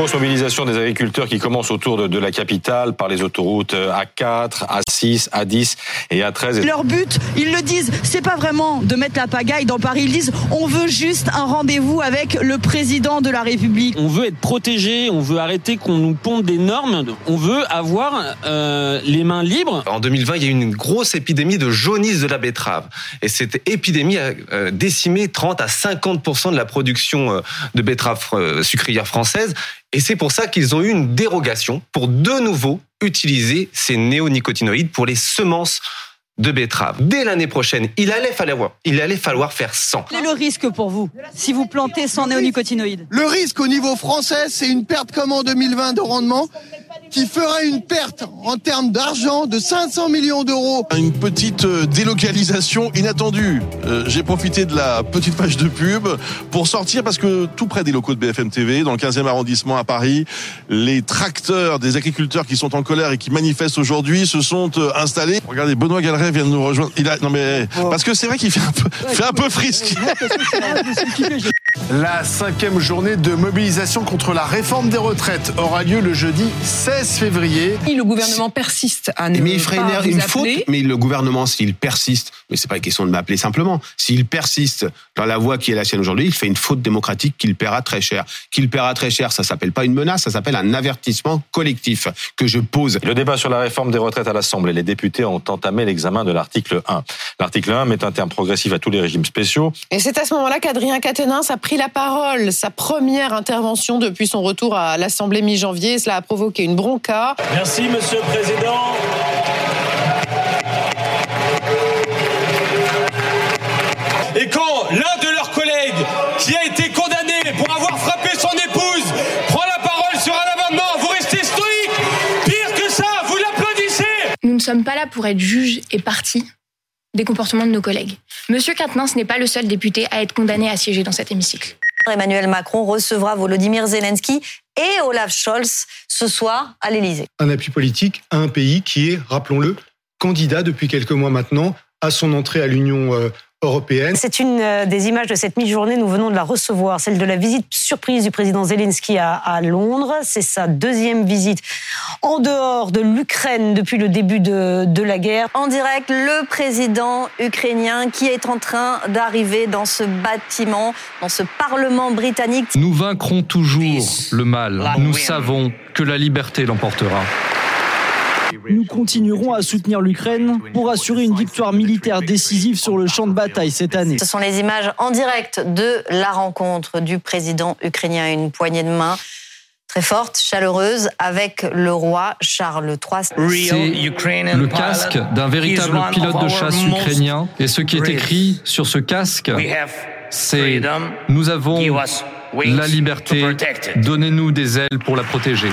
grosse mobilisation des agriculteurs qui commence autour de la capitale par les autoroutes A4, A6, A10 et A13. Leur but, ils le disent, c'est pas vraiment de mettre la pagaille dans Paris. Ils disent, on veut juste un rendez-vous avec le président de la République. On veut être protégé, on veut arrêter qu'on nous pompe des normes, on veut avoir les mains libres. En 2020, il y a eu une grosse épidémie de jaunisse de la betterave. Et cette épidémie a décimé 30 à 50% de la production de betterave sucrière française. Et c'est pour ça qu'ils ont eu une dérogation pour de nouveau utiliser ces néonicotinoïdes pour les semences de betterave. Dès l'année prochaine, il allait falloir faire 100. Quel est le risque pour vous si vous plantez 100 néonicotinoïdes ? Le risque au niveau français, c'est une perte comme en 2020 de rendement qui fera une perte en termes d'argent de 500 millions d'euros. Une petite délocalisation inattendue. J'ai profité de la petite page de pub pour sortir parce que tout près des locaux de BFM TV, dans le 15e arrondissement à Paris, les tracteurs des agriculteurs qui sont en colère et qui manifestent aujourd'hui se sont installés. Regardez, Benoît Galleret vient de nous rejoindre. Parce que c'est vrai qu'il fait un peu frisqué. La 5e journée de mobilisation contre la réforme des retraites aura lieu le jeudi 16 février. Le gouvernement persiste à mais le gouvernement, s'il persiste, mais c'est pas une question de m'appeler simplement, s'il persiste dans la voie qui est la sienne aujourd'hui, il fait une faute démocratique qu'il paiera très cher. Ça s'appelle pas une menace, ça s'appelle un avertissement collectif que je pose. Le débat sur la réforme des retraites à l'Assemblée, les députés ont entamé l'examen de l'article 1. L'article 1 met un terme progressif à tous les régimes spéciaux. Et c'est à ce moment-là qu'Adrien Quatennens a pris la parole, sa première intervention depuis son retour à l'Assemblée mi-janvier. Cela a provoqué une bronca. Merci, Monsieur le Président. Et quand l'un de leurs collègues, qui a été condamné pour avoir frappé son épouse, prend la parole sur un amendement, vous restez stoïque. Pire que ça, vous l'applaudissez. Nous ne sommes pas là pour être juges et partis des comportements de nos collègues. Monsieur Quatennens n'est pas le seul député à être condamné à siéger dans cet hémicycle. Emmanuel Macron recevra Volodymyr Zelensky et Olaf Scholz ce soir à l'Élysée. Un appui politique à un pays qui est, rappelons-le, candidat depuis quelques mois maintenant à son entrée à l'Union européenne. C'est une des images de cette mi-journée, nous venons de la recevoir, celle de la visite surprise du président Zelensky à Londres. C'est sa deuxième visite en dehors de l'Ukraine depuis le début de la guerre. En direct, le président ukrainien qui est en train d'arriver dans ce bâtiment, dans ce parlement britannique. Nous vaincrons toujours le mal. Nous savons que la liberté l'emportera. Nous continuerons à soutenir l'Ukraine pour assurer une victoire militaire décisive sur le champ de bataille cette année. Ce sont les images en direct de la rencontre du président ukrainien. Une poignée de main très forte, chaleureuse, avec le roi Charles III. C'est le casque d'un véritable pilote de chasse ukrainien. Et ce qui est écrit sur ce casque, c'est « Nous avons la liberté, donnez-nous des ailes pour la protéger ».